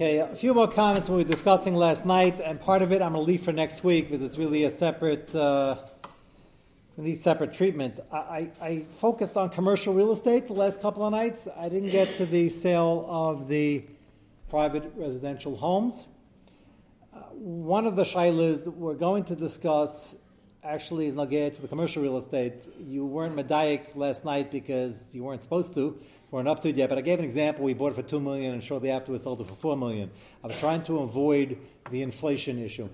Okay, a few more comments we were discussing last night, and part of it I'm going to leave for next week because it's really a separate, it's going to need separate treatment. I focused on commercial real estate the last couple of nights. I didn't get to the sale of the private residential homes. One of the shaylas that we're going to discuss actually is nageh to the commercial real estate. You weren't medayik last night because you weren't supposed to, weren't up to it yet, but I gave an example. We bought it for $2 million and shortly afterwards sold it for $4 million. I was trying to avoid the inflation issue.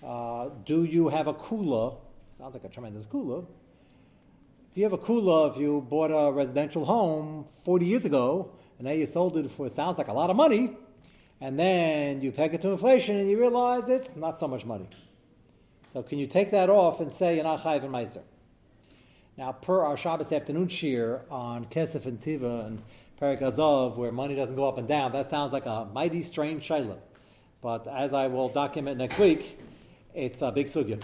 Do you have a kula? Sounds like a tremendous kula. Do you have a kula if you bought a residential home 40 years ago and now you sold it for, it sounds like a lot of money, and then you peg it to inflation and you realize it's not so much money? So can you take that off and say you're not chayav in meiser? Now, per our Shabbos afternoon shir on Kesef and Tiva and Perek Azov, where money doesn't go up and down, that sounds like a mighty strange shayla. But as I will document next week, it's a big sugya.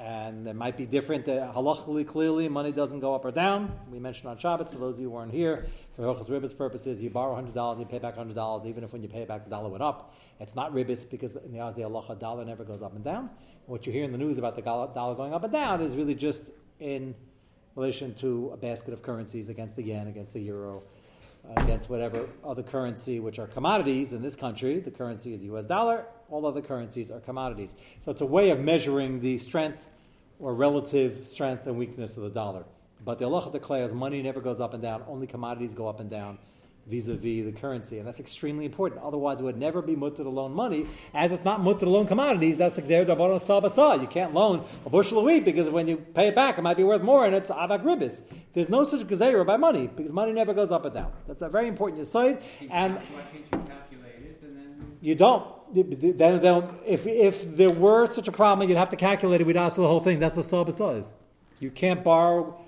And it might be different. Halachically, clearly, money doesn't go up or down. We mentioned on Shabbos, for those of you who weren't here, for Hilchos Ribbis purposes, you borrow $100, you pay back $100, even if when you pay it back the dollar went up. It's not ribbis because in the eyes of the halacha, dollar never goes up and down. What you hear in the news about the dollar going up and down is really just in relation to a basket of currencies against the yen, against the euro, against whatever other currency, which are commodities in this country. The currency is U.S. dollar. All other currencies are commodities. So it's a way of measuring the strength or relative strength and weakness of the dollar. But the halacha declares money never goes up and down. Only commodities go up and down vis-a-vis the currency. And that's extremely important. Otherwise, it would never be mutter to loan money. As it's not mutter to loan commodities, that's the gzeira d'avon asah b'asah. You can't loan a bushel of wheat because when you pay it back, it might be worth more, and it's avak ribbis. There's no such gzeira by money because money never goes up and down. That's a very important aside. And why can't you calculate it? And then you don't. Then if there were such a problem, you'd have to calculate it. We'd ask the whole thing. That's what asah b'asah is. You can't borrow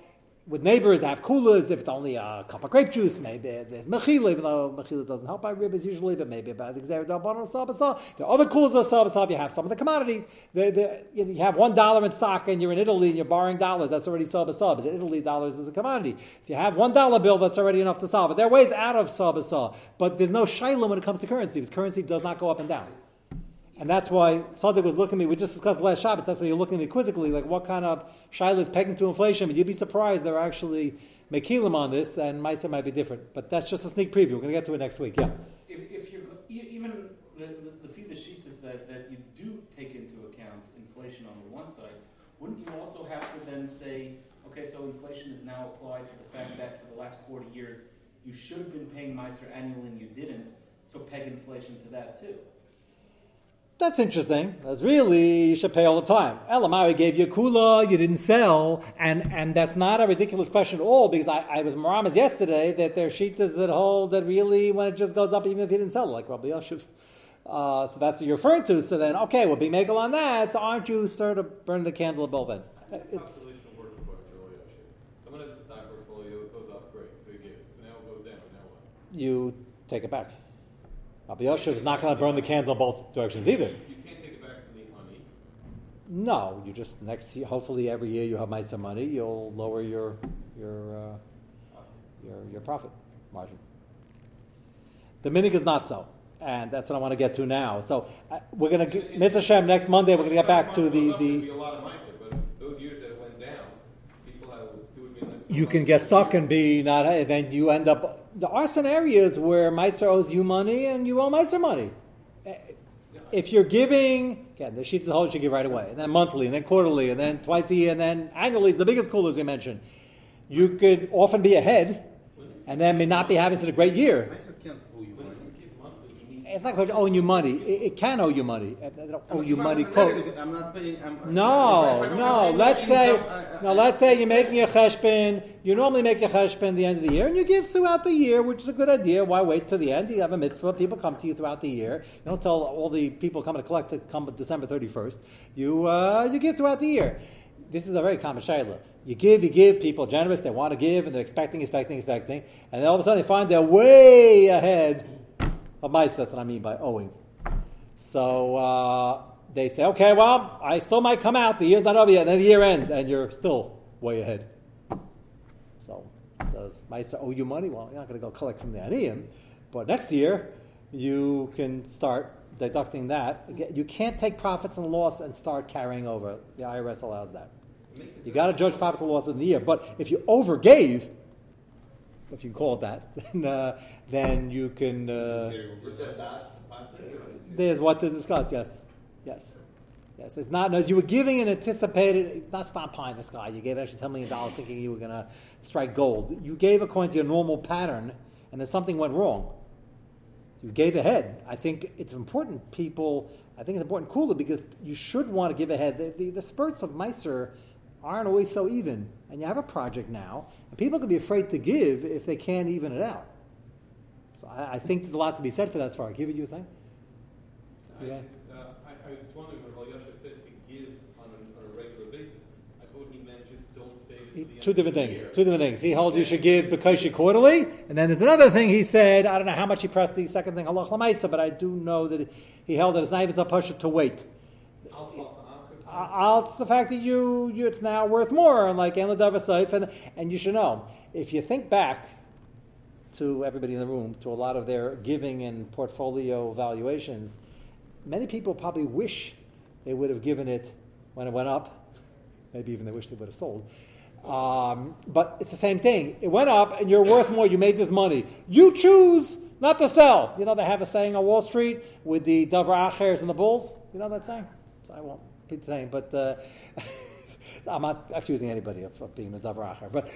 with neighbors that have kulas, if it's only a cup of grape juice, maybe there's mechila, even though mechila doesn't help by ribbis usually, but maybe by the gzeira d'avon asah b'asah. There are other kulas of asah b'asah. You have some of the commodities. You have $1 in stock and you're in Italy and you're borrowing dollars. That's already asah b'asah, because in Italy, dollars is a commodity. If you have $1 bill, that's already enough to solve it. There are ways out of asah b'asah, but there's no shayla when it comes to currency, because currency does not go up and down. And that's why Sadiq was looking at me. We just discussed last Shabbos. That's why you're looking at me quizzically, like what kind of shayla is pegging to inflation? But you'd be surprised there are actually mekilim on this, and Meiser might be different. But that's just a sneak preview. We're going to get to it next week. Yeah. If you're even the feed the sheet is that you do take into account inflation on the one side. Wouldn't you also have to then say, okay, so inflation is now applied to the fact that for the last 40 years you should have been paying Meiser annually and you didn't, so peg inflation to that too. That's interesting. That's really, you should pay all the time. Elamari gave you a kula, you didn't sell, and that's not a ridiculous question at all, because I was maramas yesterday that there are shitas that hold that really when it just goes up, even if you didn't sell, like Rabbi Yashiv. So that's what you're referring to. So then, okay, we'll be megal on that. So aren't you sort of burning the candle at both ends? It's you take it back. Rabbi Yashiv is not going to burn the candle in both directions either. You can't take it back from the honey. No, you just next year, hopefully every year you have meiser money, you'll lower your profit margin. The minhag is not so, and that's what I want to get to now. So we're going to mitzvah Hashem next Monday. We're going to get back to the. There'll be a lot of meiser, but those years that went down, people have doing. You can get stuck and be not, and then you end up. There are some areas where Meiser owes you money and you owe Meiser money. If you're giving, again, the sheets of the whole you should give right away, and then monthly, and then quarterly, and then twice a year, and then annually is the biggest cool, as we mentioned. You could often be ahead and then may not be having such a great year. It's not about owing you money. It can owe you money. Owe you money, quote. I'm not paying. No. Let's say you're making a cheshbon. You normally make a cheshbon at the end of the year, and you give throughout the year, which is a good idea. Why wait till the end? You have a mitzvah. People come to you throughout the year. You don't tell all the people coming to collect to come December 31st. You give throughout the year. This is a very common shayla. You give, people generous. They want to give, and they're expecting, and then all of a sudden they find they're way ahead. That's what I mean by owing. So they say, okay, well, I still might come out. The year's not over yet. And then the year ends, and you're still way ahead. So does Meiser owe you money? Well, you're not going to go collect from the Aniyim. But next year, you can start deducting that. You can't take profits and loss and start carrying over. The IRS allows that. You got to judge profits and loss within the year. But if you overgave, if you can call it that, then you can. There's what to discuss. Yes. It's not. No, you were giving an anticipated. It's not stop pie in the sky. You gave actually $10 million thinking you were going to strike gold. You gave according to your normal pattern, and then something went wrong. So you gave ahead. I think it's important, people. I think it's important, Kula, because you should want to give ahead. The spurts of Meiser aren't always so even. And you have a project now, and people can be afraid to give if they can't even it out. So I think there's a lot to be said for that as far as giving. You were saying? Yeah. I was wondering what Yasha said to give on a regular basis. I thought he meant just don't save it to the Two different things. He held you should give B'Koshe quarterly, and then there's another thing he said, I don't know how much he pressed the second thing, Halach L'maisa, but I do know that he held that it's not even a pasha to wait. It's the fact that you it's now worth more, and like and you should know. If you think back to everybody in the room, to a lot of their giving and portfolio valuations, many people probably wish they would have given it when it went up. Maybe even they wish they would have sold. But it's the same thing. It went up, and you're worth more. You made this money. You choose not to sell. You know they have a saying on Wall Street with the Dover Achers and the Bulls. You know that saying? So I won't. Saying, but I'm not accusing anybody of being the davracher. But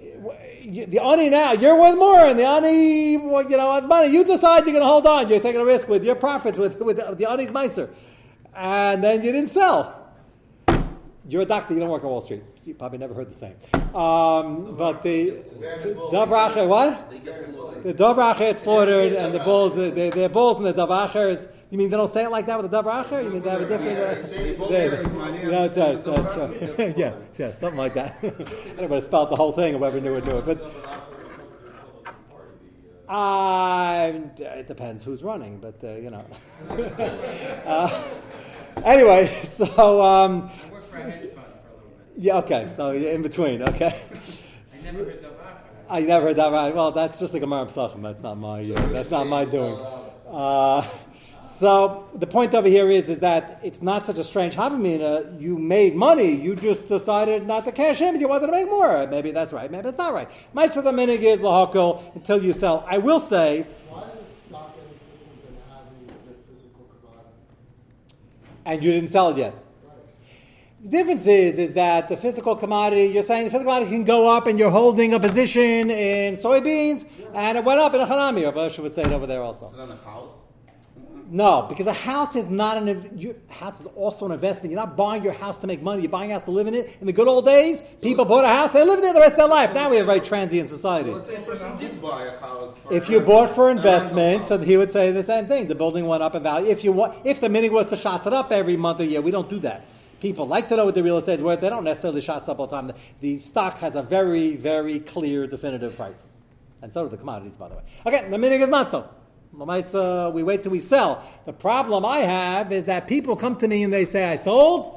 the ani now, you're worth more, and the ani, it's money. You decide you're going to hold on. You're taking a risk with your profits, with the ani's meiser, and then you didn't sell. You're a doctor. You don't work on Wall Street. So you probably never heard the same. But the davracher, what? The davracher gets slaughtered, and the bulls, they're bulls, and the davrachers. You mean they don't say it like that with the davracher? You mean they have a different... That's right. Yeah, something like that. I don't know how to spell the whole thing, whoever knew would do it. But it depends who's running, but, anyway, so... yeah, okay, so in between, okay. I never heard davracher. Well, that's just like a Gemara Pesachim. That's not my doing. So the point over here is that it's not such a strange havamina. You made money. You just decided not to cash in, but you wanted to make more. Maybe that's right. Maybe that's not right. My minig is lahakol until you sell. I will say. Why is a stock any different than having the physical commodity? And you didn't sell it yet. Right. The difference is that the physical commodity, you're saying the physical commodity can go up, and you're holding a position in soybeans, and it went up in a hanami, or Baruch would say it over there also. So then a house. No, because a house is not your house is also an investment. You're not buying your house to make money. You're buying a house to live in it. In the good old days, people bought a house. They lived there the rest of their life. Now we have a very transient society. So let's say a person did buy a house. If you bought for investment, so he would say the same thing. The building went up in value. If the minig was to shot it up every month or year, we don't do that. People like to know what the real estate is worth. They don't necessarily shot it up all the time. The stock has a very, very clear, definitive price. And so do the commodities, by the way. Okay, the minig is not so. We wait till we sell. The problem I have is that people come to me and they say, I sold.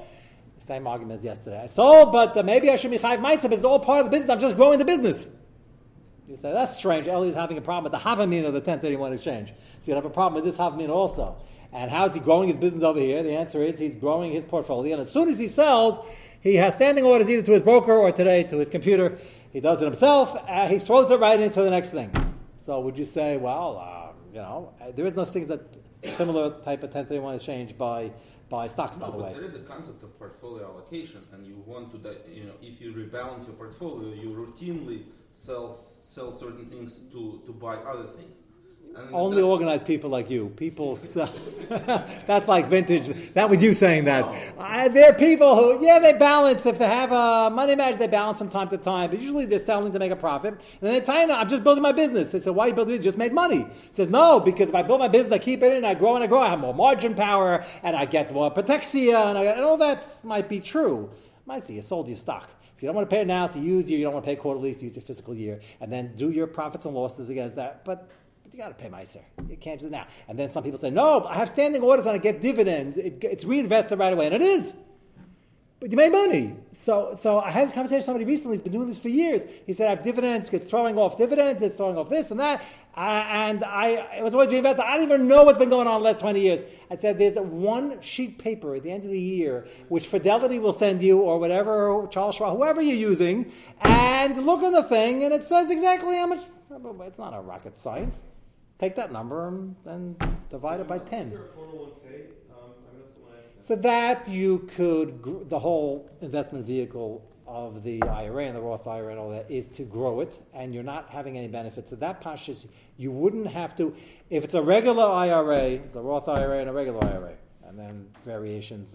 Same argument as yesterday. I sold, but maybe I should be chayv myself. It's all part of the business. I'm just growing the business. You say, that's strange. Ellie's having a problem with the Havamina of the 1031 exchange. So you'd have a problem with this Havamina also. And how is he growing his business over here? The answer is he's growing his portfolio. And as soon as he sells, he has standing orders either to his broker or today to his computer. He does it himself. He throws it right into the next thing. So would you say, well... there is no things that similar type of 1031 exchange by stocks. No, by the way, there is a concept of portfolio allocation, and you want to, if you rebalance your portfolio, you routinely sell certain things to buy other things. And only organized people like you. People sell. That's like vintage. That was you saying that. No. There are people who, they balance. If they have a money match, they balance from time to time. But usually they're selling to make a profit. And then they tell you, I'm just building my business. They say, why are you building it? You just made money. He says, no, because if I build my business, I keep it in, I grow. I have more margin power, and I get more protexia, and all that might be true. Might see, you sold your stock. So you don't want to pay it now, so you use you don't want to pay quarterly, so you use your fiscal year. And then do your profits and losses against that. But... you got to pay meiser. You can't just now. And then some people say, no, I have standing orders and I get dividends. It's reinvested right away. And it is. But you made money. So I had this conversation with somebody recently who's been doing this for years. He said, I have dividends, it's throwing off dividends, it's throwing off this and that. It was always reinvested. I don't even know what's been going on the last 20 years. I said, there's one sheet paper at the end of the year, which Fidelity will send you, or whatever, Charles Schwab, whoever you're using, and look at the thing, and it says exactly how much. It's not a rocket science. Take that number and then divide it by 10. Is there a 401k? So that you could, the whole investment vehicle of the IRA and the Roth IRA and all that is to grow it, and you're not having any benefits. So that pashas, you wouldn't have to, if it's a regular IRA, it's a Roth IRA and a regular IRA, and then variations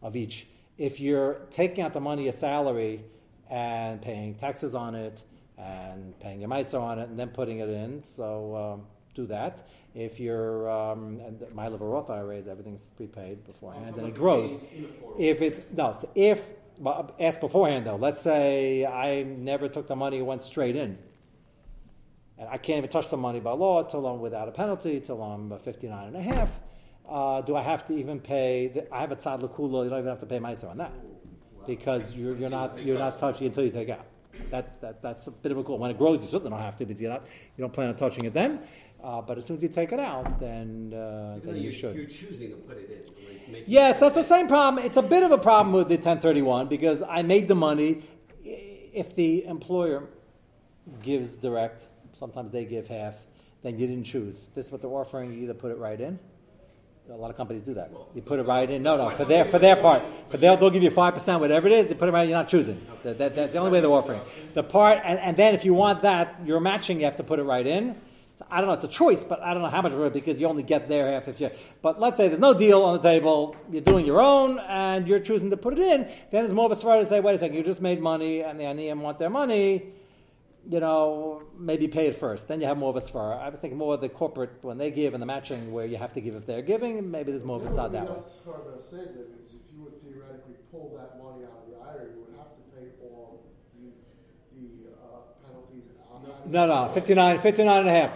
of each. If you're taking out the money, a salary, and paying taxes on it, and paying your MISO on it, and then putting it in, so do that. If you're, and my little Roth IRA is everything's prepaid beforehand, and it grows. Ask beforehand though. Let's say I never took the money, went straight in, and I can't even touch the money by law till I'm without a penalty, till I'm 59 and a half. Do I have to even pay? I have a tzad l'kula. You don't even have to pay myself on that because you're not touching until you take out. That's a bit of a cool. When it grows, you certainly don't have to because you don't plan on touching it then. But as soon as you take it out, then you should. You're choosing to put it in. Like yes, that's the same problem. It's a bit of a problem with the 1031 because I made the money. If the employer gives direct, sometimes they give half, then you didn't choose. This is what they're offering. You either put it right in. A lot of companies do that. You put it right in. No, for their part. They'll give you 5%, whatever it is. You put it right in. You're not choosing. That's the only way they're offering. The part, and then if you want that, you're matching. You have to put it right in. I don't know, it's a choice, but I don't know how much of it because you only get there half if you. But let's say there's no deal on the table, you're doing your own, and you're choosing to put it in, then it's more of a threat to say, wait a second, you just made money, and the Aniyim want their money, maybe pay it first. Then you have more of a svara. I was thinking more of the corporate, when they give, and the matching, where you have to give if they're giving, maybe there's more of a tzad that way. That's what I was saying, is if you would theoretically pull that money out of the IRA, you would have to pay all the penalties. No, 59 and a half.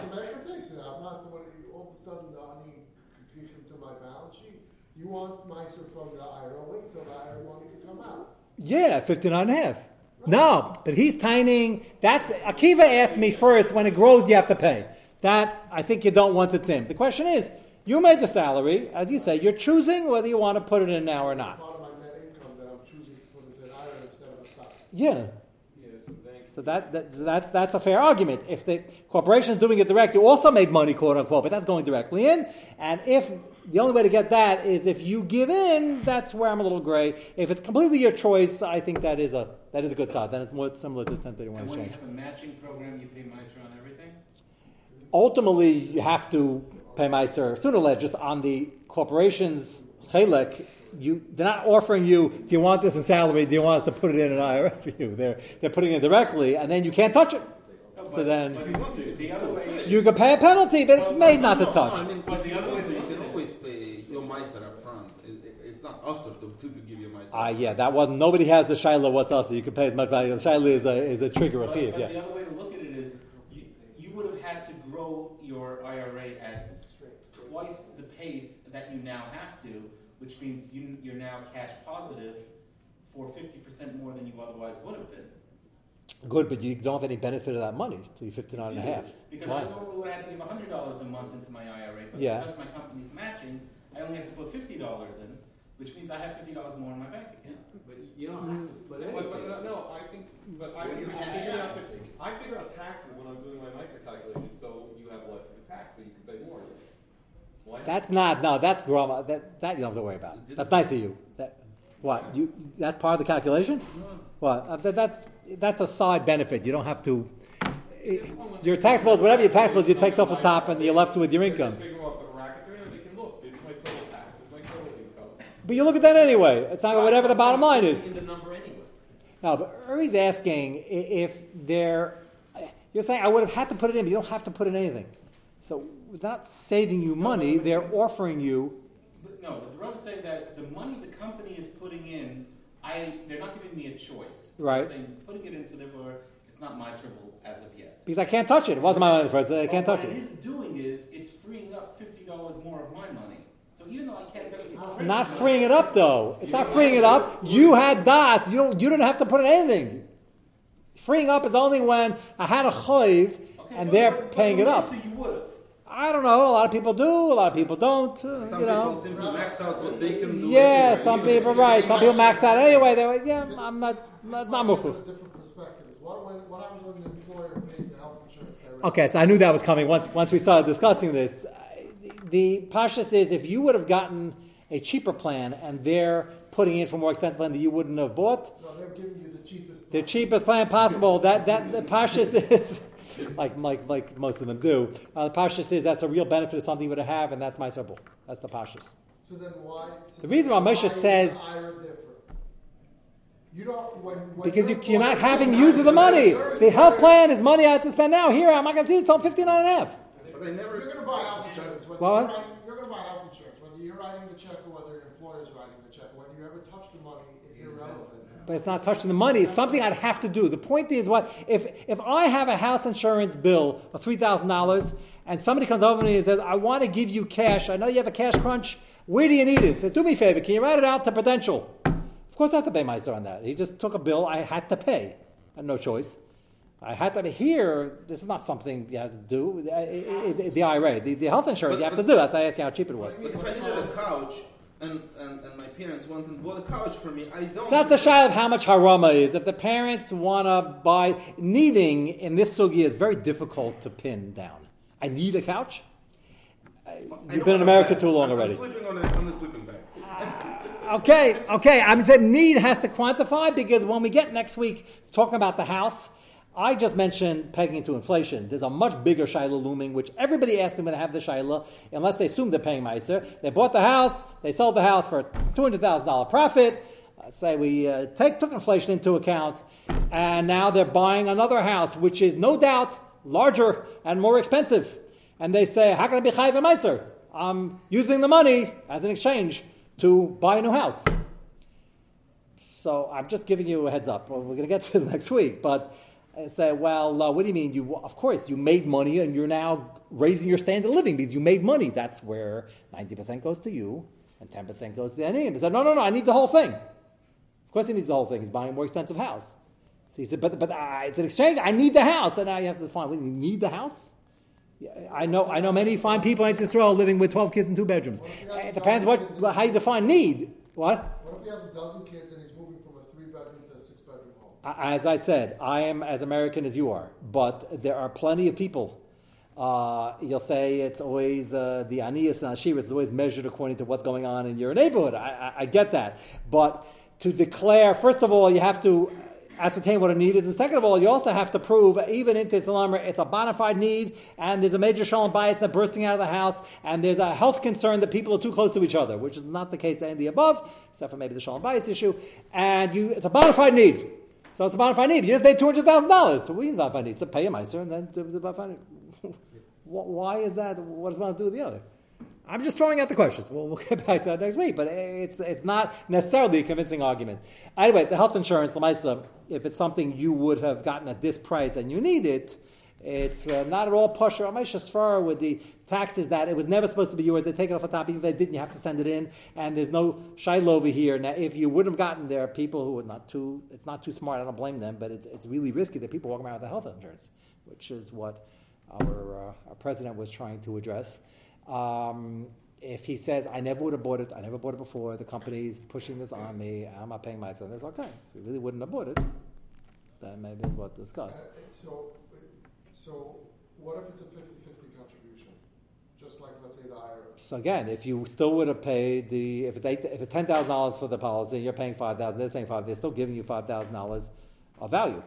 You want miser from the IRA, wait till the IRA money to come out. Yeah, 59 and a half. Right. No, but he's tinying. That's Akiva asked me first, when it grows, you have to pay. That, I think you don't once it's in. The question is, you made the salary, as you say, you're choosing whether you want to put it in now or not. Part of my net income that I'm choosing to put it in IRA instead of a stock. Yeah. So that's a fair argument. If the corporation's doing it direct, you also made money, quote unquote, but that's going directly in. And if the only way to get that is if you give in, that's where I'm a little gray. If it's completely your choice, I think that is a good side. Then it's more similar to 1031 exchange. And when you have a matching program, you pay miser on everything? Ultimately, you have to pay miser sooner or later, just on the corporation's chelek. They're not offering you, do you want this in salary? Do you want us to put it in an IRA for you? They're putting it directly, and then you can't touch it. No, so then the other way, you can pay a penalty, but it's made not to touch. But the other way, you can always pay your miser up front. It's not us to give you miser. That one. Nobody has the shiloh. What's us? You can pay as much value. The shiloh is a trigger of here. But the other way to look at it is you would have had to grow your IRA at twice the pace that you now have to. Which means you're now cash positive for 50% more than you otherwise would have been. Good, but you don't have any benefit of that money till you're 59 and a half. Because I normally would have to give $100 a month into my IRA, but because my company's matching, I only have to put $50 in, which means I have $50 more in my bank account. But you don't have to put anything. I figure out taxes when I'm doing my MISA calculation, so you have less of a tax, so you can pay more. That's grandma. That you don't have to worry about. That's nice of you. That's part of the calculation? That's a side benefit. You don't have to. Your tax bills, whatever your tax bills, you take off the top and you're left with your income. But you look at that anyway. It's not whatever the bottom line is. No, but Uri's asking if there. You're saying I would have had to put it in, but you don't have to put in anything. So they're not saving you money, they're offering you... But the Rav is saying that the money the company is putting in, they're not giving me a choice. Right. They're saying putting it in, so therefore it's not miserable as of yet. Because I can't touch it. It wasn't my money first, so I can't touch it. What it is doing is it's freeing up $50 more of my money. So even though I can't touch it, it's It's not freeing it up, though. It's not freeing it up. You had das. You don't have to put in anything. Freeing up is only when I had a choiv and they're paying it up. I don't know. A lot of people do. A lot of people don't. Some people seem to max out what they can do. Yeah, some people, right. Some people max out anyway. They're like, yeah, I'm not mufu. Different perspective. What happens when an employer pays the health insurance? Okay, so I knew that was coming. Once we started discussing this, the pashtus is if you would have gotten a cheaper plan and they're putting in for more expensive plan that you wouldn't have bought. No, they're giving you the cheapest. The cheapest plan possible. That the pashtus is like most of them do. The pashtus is that's a real benefit of something you would have, and that's my circle. That's the pashtus. So then why? So the reason why Moshe says. You don't, when because you're not having use of the money. The health plan is money I have to spend now. Here, I'm not going to see this until 59.5. But you're going to buy health insurance. You're going to buy health insurance. Whether you're writing the check or whether your employer's writing the check, whether you ever touch the money is irrelevant. But it's not touching the money. It's something I'd have to do. The point is, what if I have a house insurance bill of $3,000 and somebody comes over to me and says, I want to give you cash. I know you have a cash crunch. Where do you need it? Says, do me a favor. Can you write it out to Prudential? Of course I have to pay myself on that. He just took a bill I had to pay. I had no choice. I had to here. This is not something you have to do. The IRA, the health insurance, you have to do. That's why I asked you how cheap it was. But if I needed a couch and my parents went and bought a couch for me, I don't... So that's the shayla of how much harama is. If the parents want to buy... Needing in this sugi is very difficult to pin down. I need a couch? You've been in America too long already. I'm sleeping on the sleeping bag. Okay. I'm saying need has to quantify because when we get next week talking about the house, I just mentioned pegging to inflation. There's a much bigger shayla looming, which everybody asks me when they have the shayla, unless they assume they're paying meiser. They bought the house, they sold the house for $200,000 profit. Say we took inflation into account, and now they're buying another house, which is no doubt larger and more expensive. And they say, how can I be chayiv and meiser? I'm using the money as an exchange to buy a new house. So I'm just giving you a heads up. Well, we're going to get to this next week. But I say, well, what do you mean? Of course, you made money and you're now raising your standard of living because you made money. That's where 90% goes to you and 10% goes to the name. He said, no, I need the whole thing. Of course he needs the whole thing. He's buying a more expensive house. So he said, but it's an exchange. I need the house. And now you have to define, what do you need the house? Yeah, I know many fine people in Israel living with 12 kids in 2 bedrooms. It depends how you define need. What if he has a dozen kids and he's moving from a 3-bedroom to a 6-bedroom home? As I said, I am as American as you are, but there are plenty of people. You'll say it's always the aniyas and ashiras is always measured according to what's going on in your neighborhood. I get that, but to declare, first of all, you have to ascertain what a need is, and second of all, you also have to prove, even in Titzalamra, it's a bona fide need, and there's a major shalom bias that's bursting out of the house, and there's a health concern that people are too close to each other, which is not the case in the above, except for maybe the shalom bias issue, and it's a bona fide need. So it's a bona fide need. You just paid $200,000, so we need a bona fide need. So pay a meister, and then the bona fide need. Why is that? What does one have to do with the other? I'm just throwing out the questions. We'll get back to that next week, but it's not necessarily a convincing argument. Anyway, the health insurance, Lamaisa, if it's something you would have gotten at this price and you need it, it's not at all pusher. Lamaisa Sfar with the taxes that it was never supposed to be yours. They take it off the top. Even if they didn't, you have to send it in, and there's no shiloh over here. Now, if you would have gotten there, people who are it's not too smart. I don't blame them, but it's really risky that people walk around with the health insurance, which is what our president was trying to address. If he says, I never would have bought it, I never bought it before, the company's pushing this on me, I'm not paying myself, that's okay. If we really wouldn't have bought it, then maybe it's worth discussing. So what if it's a 50-50 contribution? Just like, let's say, the IRA. So again, if you still would have paid if it's $10,000 for the policy, you're paying $5,000, they're paying $5,000, they're still giving you $5,000 of value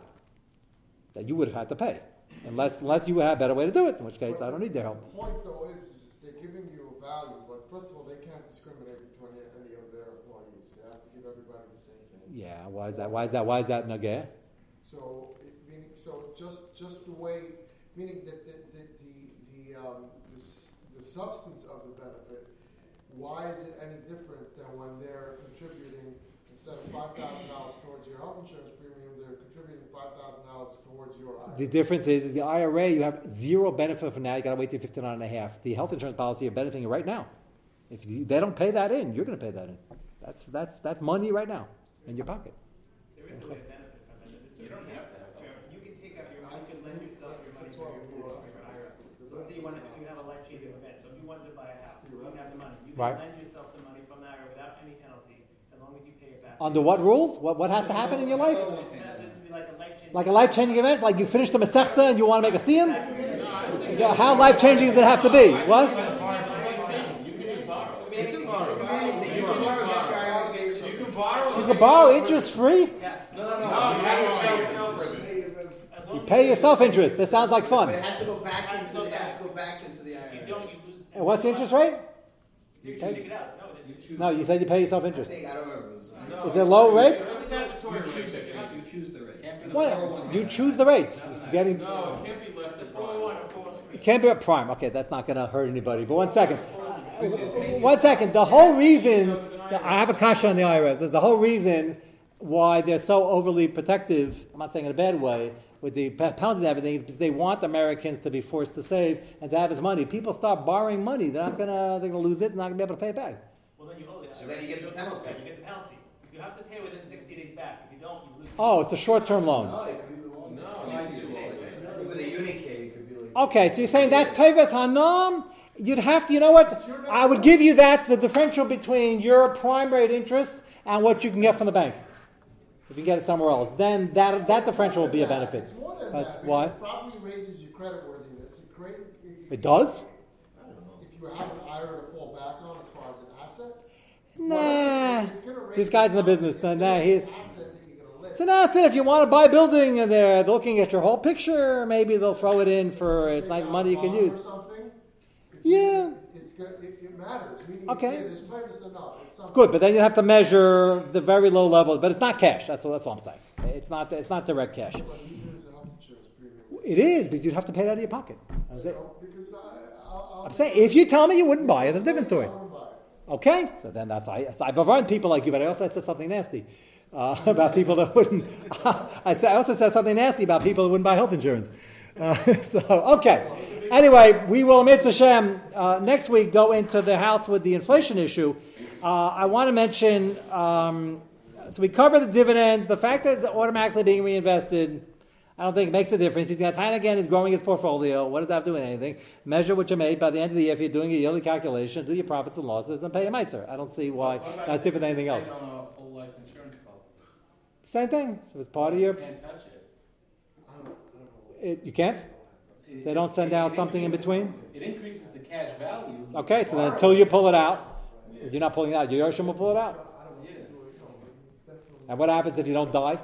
that you would have had to pay. Unless you had a better way to do it, in which case I don't need their help. The point, though, is giving you a value, but first of all, they can't discriminate between any of their employees. They have to give everybody the same thing. Yeah, why is that nageh? So just the way, meaning that the substance of the benefit, why is it any different than when they're contributing, instead of $5,000 towards your health insurance premium, they're contributing $5,000 towards your IRA? The difference is the IRA, you have zero benefit for now. You got to wait till 59.5. The health insurance policy, you're benefiting right now. If they don't pay that in, you're going to pay that in. That's money right now in your pocket. There is a way to benefit from it. You don't have to. You can take out your money. You can lend yourself your money for your IRA. So let's say you want to, if you have a life-changing event, so if you wanted to buy a house, you don't have the money. You can lend yourself the money from the IRA without any penalty, as long as you pay it back. Under what rules? What has to happen in your life? Like a life-changing event? Like you finished the Masechta and you want to make a siyum? How life-changing does it have to be? What? You can borrow interest free? Yeah. No. You pay yourself interest. That sounds like fun. But it has to go back into the IRA. If you don't, you lose. And what's the interest rate? You take it out. No, you said you pay yourself interest. I don't remember. No. Is it a low rate? You choose the rate. What? You choose the rate. It's getting. No, it can't be less than 4.1 or 4.3. It can't be a prime. Okay, that's not going to hurt anybody. But one second. The whole reason. I have a kasha on the IRA. The whole reason why they're so overly protective, I'm not saying in a bad way, with the pounds and everything, is because they want Americans to be forced to save and to have his money. People start borrowing money. They're gonna lose it and not gonna be able to pay it back. Well, then you owe it. So then you get the penalty. You have to pay within 60 days back. If you don't, you lose it. Oh, it's a short-term loan. No, it could be long. No, with a Unicade, it could be like... Okay, so you're saying that's Teves Hanam? You'd have to, you know what? I would give you that, the differential between your prime rate interest and what you can get from the bank. If you get it somewhere else, then that differential will be a benefit. It's more than that. Why? It probably raises your credit worthiness. It does? I don't know. If you have an IRA to fall back on as far as an asset? Nah. This guy's in the business. It's an asset. If you want to buy a building and they're looking at your whole picture, maybe they'll throw it in for, it's like money you can use. Yeah. It matters. Okay. It's good, but then you have to measure the very low level. But it's not cash. That's all I'm saying. It's not direct cash. It is, because you'd have to pay it out of your pocket. I'm saying, if you tell me you wouldn't buy it, there's a different story. Okay. So then I bavard people like you, but I also said something nasty about people that wouldn't. I also said something nasty about people that wouldn't buy health insurance. Okay. Anyway, we will, Mitz Hashem, next week go into the house with the inflation issue. I want to mention, so we cover the dividends. The fact that it's automatically being reinvested, I don't think it makes a difference. He's got time again, he's growing his portfolio. What does that have to do with anything? Measure what you made by the end of the year if you're doing a yearly calculation, do your profits and losses, and pay your miser. I don't see why that's different than anything else. Whole life insurance policy? Same thing. So it's part of your... You can't touch it. You can't? They don't send out something in between? It increases the cash value. Okay, so then until you pull it out, you're not pulling it out. Your Yerushalayim will pull it out. And what happens if you don't die?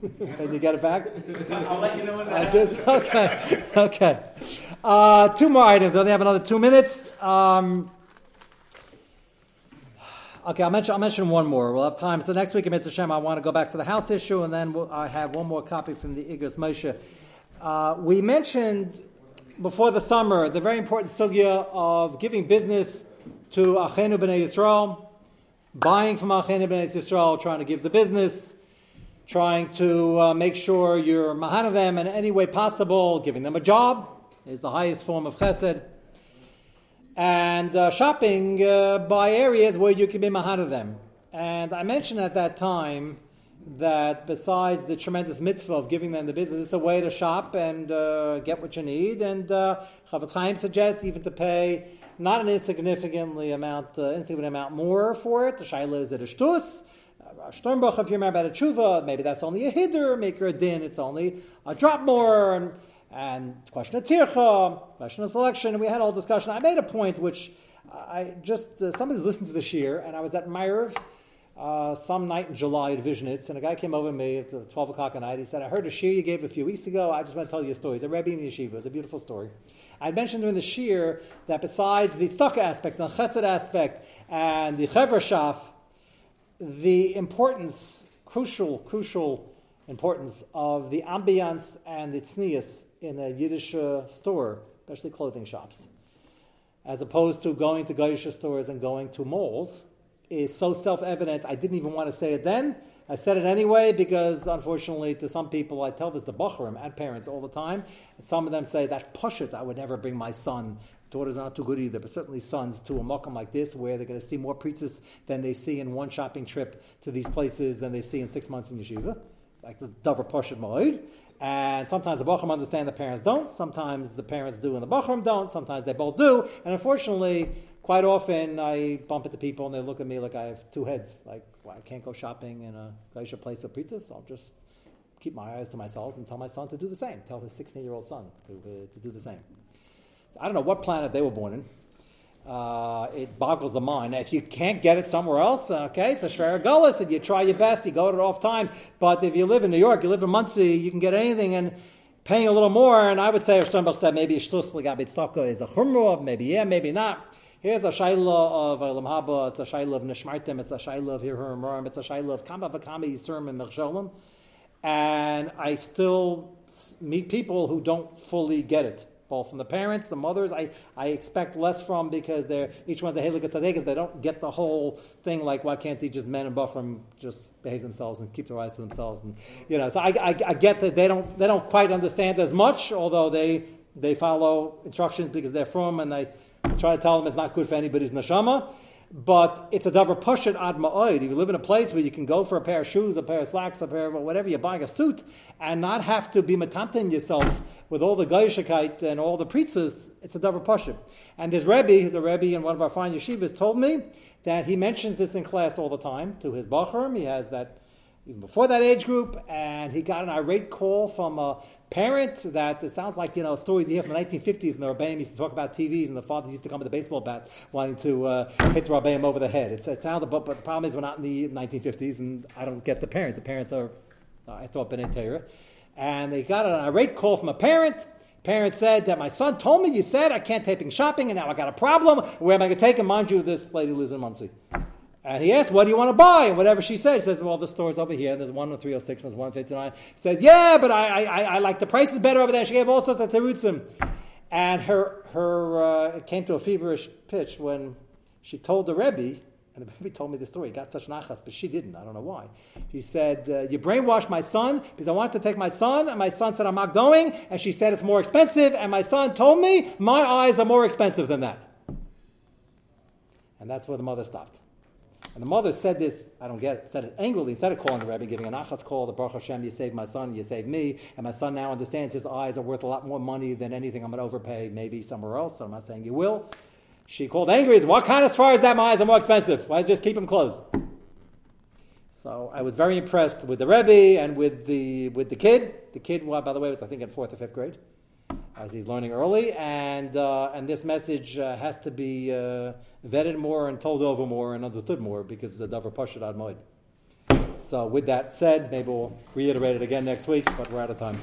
Then you get it back? I'll let you know when that happens. Okay. Two more items. I only have another 2 minutes. Okay, I'll mention one more. We'll have time. So next week, Mr. Shem, I want to go back to the house issue, and then I have one more copy from the Igros Moshe. We mentioned before the summer the very important sugya of giving business to Achenu Bnei Yisrael, buying from Achenu Bnei Yisrael, trying to give the business, trying to make sure you're mahana them in any way possible, giving them a job is the highest form of chesed, and shopping by areas where you can be mahana them. And I mentioned at that time that besides the tremendous mitzvah of giving them the business, it's a way to shop and get what you need. And Chavetz Chaim suggests even to pay not an insignificant amount more for it. The Shaila is at a shtus. Sternbach, if you remember, at a tshuva, maybe that's only a hiddur. Make your din, it's only a drop more. And question of tircha, question of selection. We had a whole discussion. I made a point which I just, somebody's listened to this year, and I was at Meirev, some night in July at Vizhnitz, and a guy came over to me at 12 o'clock at night. He said, I heard a shir you gave a few weeks ago. I just want to tell you a story. It's a Rebbe in the yeshiva. It's a beautiful story. I mentioned during the shir that besides the tzedakah aspect, the chesed aspect, and the chevrashaf, the importance, crucial importance of the ambiance and the tznius in a Yiddish store, especially clothing shops, as opposed to going to Goyish stores and going to malls, is so self-evident, I didn't even want to say it then. I said it anyway because, unfortunately, to some people, I tell this to Bochrim and parents all the time, and some of them say, that's poshut, I would never bring my son Daughters are not too good either, but certainly sons to a makom like this, where they're going to see more preachers than they see in one shopping trip to these places than they see in 6 months in yeshiva, like the davar pashut ma'od. And sometimes the bachram understand, the parents don't. Sometimes the parents do and the bachram don't. Sometimes they both do. And unfortunately, quite often I bump into people and they look at me like I have two heads. Like, well, I can't go shopping in a geisha place for pizzas, so I'll just keep my eyes to myself and tell my son to do the same. Tell his 16-year-old son to do the same. So I don't know what planet they were born in. It boggles the mind. If you can't get it somewhere else, okay, it's a shvera galus, and you try your best, you go to it off time. But if you live in New York, you live in Muncie, you can get anything, and paying a little more, and I would say, Sternberg said, maybe a shtus legabit stavka is a chumrah, maybe yeah, maybe not. Here's a shayla of Olam Haba, it's a shayla of Nishmartim, it's a shayla of Hiram Ram, it's a shayla of Kamba Vakami Yisurim and Mercholem. And I still meet people who don't fully get it. Both from the parents, the mothers, I expect less from because they're each one's a heilikas tzaddikas, they don't get the whole thing like why can't they just men and bachram just behave themselves and keep their eyes to themselves, and so I get that they don't quite understand as much, although they follow instructions because they're from, and I try to tell them it's not good for anybody's neshama. But it's a davar pashut ad ma'od. You live in a place where you can go for a pair of shoes, a pair of slacks, a pair of whatever, you're buying a suit, and not have to be metamten yourself with all the geishikite and all the pretzes. It's a davar pashut. And this Rebbe, who's a Rebbe in one of our fine yeshivas, told me that he mentions this in class all the time to his bachurim. He has that even before that age group, and he got an irate call from a parent that it sounds like, stories you hear from the 1950s, and the Rabbeim used to talk about TVs, and the fathers used to come with a baseball bat wanting to hit the Rabbeim over the head. It sounded, but the problem is we're not in the 1950s, and I don't get the parents. The parents are, I thought, B'nai Torah. And they got an irate call from a parent. Parent said that my son told me you said I can't take him shopping, and now I got a problem. Where am I going to take him? Mind you, this lady lives in Muncie. And he asked, what do you want to buy? And whatever she said, she says, well, the store's over here. And there's one in 306 and there's one in 59. She says, yeah, but I like the prices better over there. She gave all sorts of terutzim. And it came to a feverish pitch when she told the Rebbe, and the Rebbe told me this story. He got such nachas, but she didn't. I don't know why. She said, you brainwashed my son because I wanted to take my son. And my son said, I'm not going. And she said, it's more expensive. And my son told me, my eyes are more expensive than that. And that's where the mother stopped. And the mother said this, I don't get it, said it angrily, instead of calling the Rebbe, giving an achas call, the Baruch Hashem, you saved my son, you saved me, and my son now understands his eyes are worth a lot more money than anything I'm going to overpay, maybe somewhere else, so I'm not saying you will. She called angry, what kind of far is that? My eyes are more expensive. Why just keep them closed? So I was very impressed with the Rebbe and with the kid. The kid, well, by the way, was I think in 4th or 5th grade, as he's learning early, and this message has to be vetted more and told over more and understood more because it's a davar pashut ad ma'od. So with that said, maybe we'll reiterate it again next week, but we're out of time.